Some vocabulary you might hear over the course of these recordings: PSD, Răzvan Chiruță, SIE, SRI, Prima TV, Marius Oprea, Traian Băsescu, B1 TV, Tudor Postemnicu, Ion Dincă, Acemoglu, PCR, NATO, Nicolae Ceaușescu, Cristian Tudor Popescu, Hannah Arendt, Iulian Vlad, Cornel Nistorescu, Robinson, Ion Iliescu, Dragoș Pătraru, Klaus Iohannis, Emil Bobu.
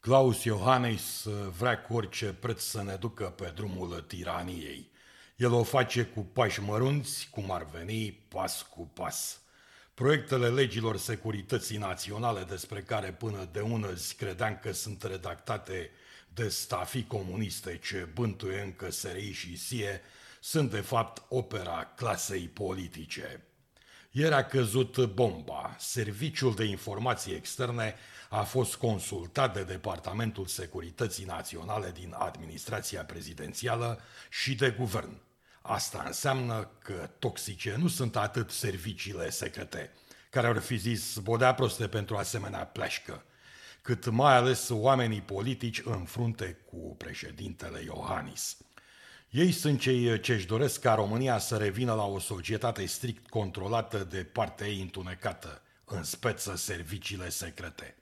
Klaus Iohannis vrea cu orice preț să ne ducă pe drumul tiraniei. El o face cu pași mărunți, cum ar veni, pas cu pas. Proiectele legilor securității naționale, despre care până de unăzi credeam că sunt redactate de stafii comuniste ce bântuie încă SRI și SIE, sunt de fapt opera clasei politice. Ieri a căzut bomba. Serviciul de informații externe a fost consultat de Departamentul Securității Naționale din administrația prezidențială și de guvern. Asta înseamnă că toxice nu sunt atât serviciile secrete, care ar fi zis bodea proste pentru asemenea pleașcă, cât mai ales oamenii politici în frunte cu președintele Iohannis. Ei sunt cei ce își doresc ca România să revină la o societate strict controlată de partea ei întunecată, în speță serviciile secrete.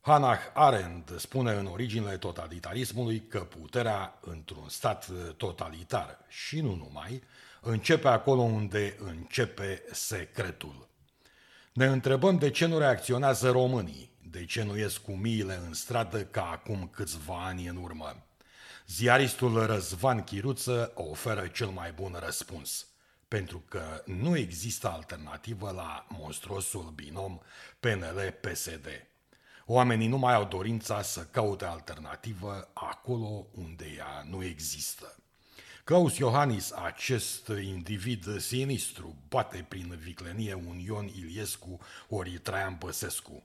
Hannah Arendt spune în Originile totalitarismului că puterea într-un stat totalitar, și nu numai, începe acolo unde începe secretul. Ne întrebăm de ce nu reacționează românii, de ce nu ies cu miile în stradă ca acum câțiva ani în urmă. Ziaristul Răzvan Chiruță oferă cel mai bun răspuns, pentru că nu există alternativă la monstruosul binom PNL-PSD. Oamenii nu mai au dorința să caute alternativă acolo unde ea nu există. Klaus Iohannis, acest individ sinistru, bate prin viclenie un Ion Iliescu ori Traian Băsescu.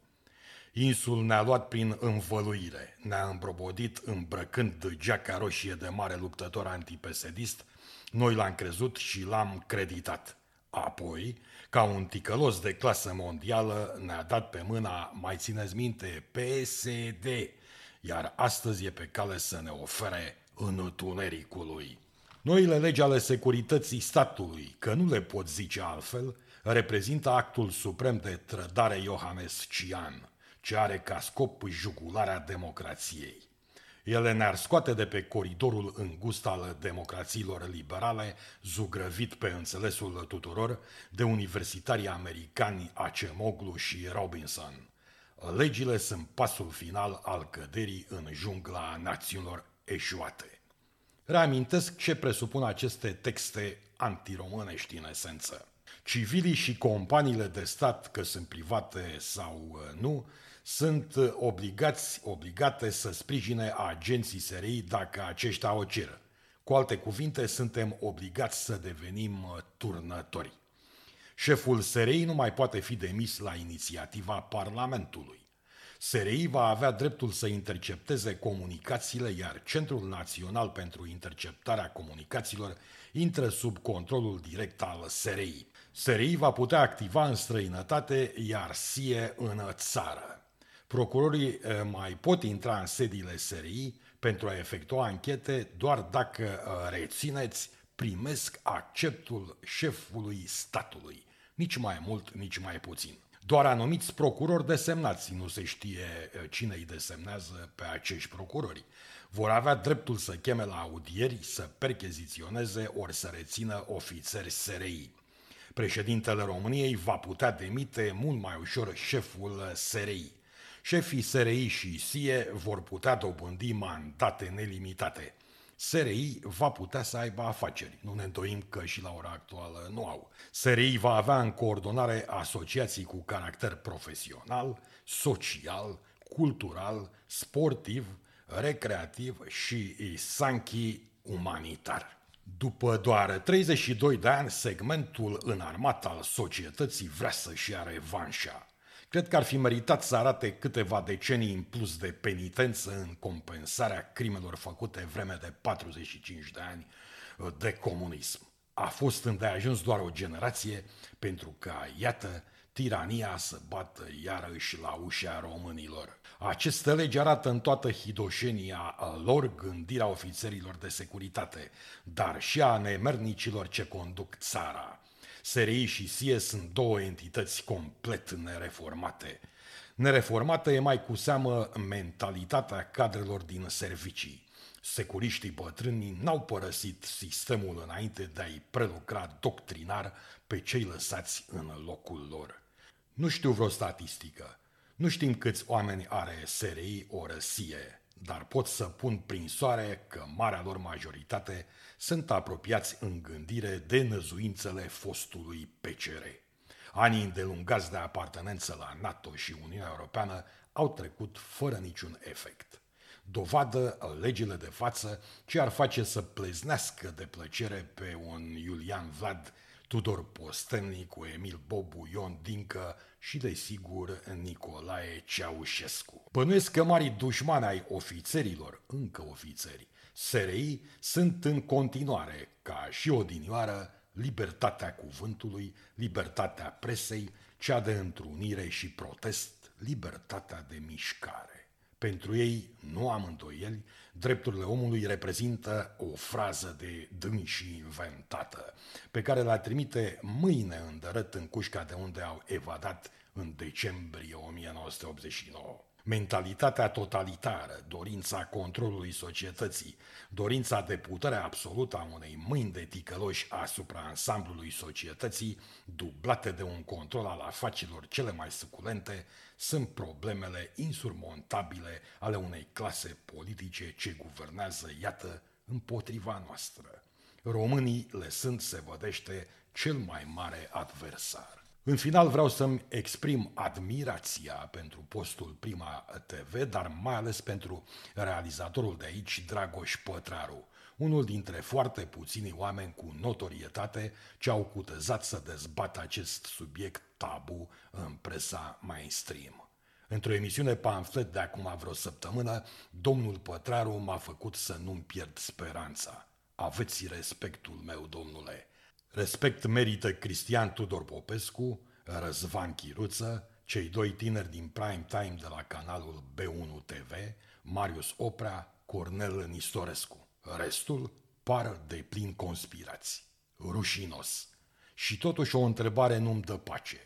Insul ne-a luat prin învăluire, ne-a îmbrobodit îmbrăcând geaca roșie de mare luptător antipesedist, noi l-am crezut și l-am creditat. Apoi, ca un ticălos de clasă mondială, ne-a dat pe mâna, mai țineți minte, PSD, iar astăzi e pe cale să ne ofere întunericului. Noile legi ale securității statului, că nu le pot zice altfel, reprezintă actul suprem de trădare iohannescian, ce are ca scop jugularea democrației. Ele ne-ar scoate de pe coridorul îngust al democrațiilor liberale, zugrăvit pe înțelesul tuturor de universitarii americani Acemoglu și Robinson. Legile sunt pasul final al căderii în jungla națiunilor eșuate. Reamintesc ce presupun aceste texte antiromânești în esență. Civilii și companiile de stat, că sunt private sau nu, sunt obligate să sprijine agenții SRI dacă aceștia o cer. Cu alte cuvinte, suntem obligați să devenim turnători. Șeful SRI nu mai poate fi demis la inițiativa Parlamentului. SRI va avea dreptul să intercepteze comunicațiile, iar Centrul Național pentru Interceptarea Comunicațiilor intră sub controlul direct al SRI. SRI va putea activa în străinătate, iar SIE în țară. Procurorii mai pot intra în sediile SRI pentru a efectua anchete doar dacă, rețineți, primesc acceptul șefului statului. Nici mai mult, nici mai puțin. Doar anumiți procurori desemnați, nu se știe cine îi desemnează pe acești procurori, vor avea dreptul să cheme la audieri, să percheziționeze ori să rețină ofițeri SRI. Președintele României va putea demite mult mai ușor șeful SRI. Șefii SRI și SIE vor putea dobândi mandate nelimitate. SRI va putea să aibă afaceri, nu ne îndoim că și la ora actuală nu au. SRI va avea în coordonare asociații cu caracter profesional, social, cultural, sportiv, recreativ și sanchi umanitar. După doar 32 de ani, segmentul înarmat al societății vrea să-și ia revanșa. Cred că ar fi meritat să arate câteva decenii în plus de penitență în compensarea crimelor făcute vreme de 45 de ani de comunism. A fost îndeajuns doar o generație pentru ca, iată, tirania să bată iarăși la ușa românilor. Aceste legi arată în toată hidoșenia lor gândirea ofițerilor de securitate, dar și a nemernicilor ce conduc țara. SRI și SIE sunt două entități complet nereformate. Nereformată e mai cu seamă mentalitatea cadrelor din servicii. Securiștii bătrâni n-au părăsit sistemul înainte de a-i prelucra doctrinar pe cei lăsați în locul lor. Nu știu vreo statistică, Nu știm câți oameni are SRI o răsie, dar pot să pun prin soare că marea lor majoritate sunt apropiați în gândire de năzuințele fostului PCR. Anii îndelungați de apartenență la NATO și Uniunea Europeană au trecut fără niciun efect. Dovadă legile de față ce ar face să pleznească de plăcere pe un Iulian Vlad, Tudor Postemnicu, Emil Bobu, Ion Dincă și, desigur, Nicolae Ceaușescu. Bănuiesc că marii dușmani ai ofițerilor, încă ofițeri, SRI, sunt în continuare, ca și odinioară, libertatea cuvântului, libertatea presei, cea de întrunire și protest, libertatea de mișcare. Pentru ei, nu am îndoieli, drepturile omului reprezintă o frază de dânsi inventată, pe care la trimite mâine îndărât în cușca de unde au evadat în decembrie 1989. Mentalitatea totalitară, dorința controlului societății, dorința de putere absolută a unei mâini de ticăloși asupra ansamblului societății, dublate de un control al afacerilor cele mai suculente, sunt problemele insurmontabile ale unei clase politice ce guvernează, iată, împotriva noastră. Românii le sunt, se vădește, cel mai mare adversar. În final vreau să-mi exprim admirația pentru postul Prima TV, dar mai ales pentru realizatorul de aici, Dragoș Pătraru, unul dintre foarte puțini oameni cu notorietate ce au cutezat să dezbată acest subiect tabu în presa mainstream. Într-o emisiune pamflet de acum vreo săptămână, domnul Pătraru m-a făcut să nu-mi pierd speranța. Aveți respectul meu, domnule! Respect merită Cristian Tudor Popescu, Răzvan Chiruță, cei doi tineri din prime time de la canalul B1 TV, Marius Oprea, Cornel Nistorescu. Restul par de plin conspirați. Rușinos. Și totuși o întrebare nu-mi dă pace.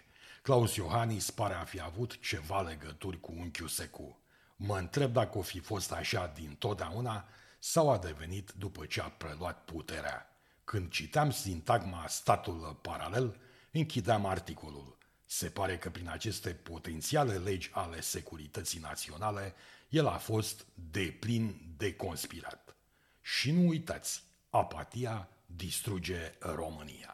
Klaus Iohannis pare a fi avut ceva legături cu unchiul Secu. Mă întreb dacă o fi fost așa dintotdeauna sau a devenit după ce a preluat puterea. Când citeam sintagma statul paralel, închideam articolul. Se pare că prin aceste potențiale legi ale securității naționale, el a fost deplin deconspirat. Și nu uitați, apatia distruge România.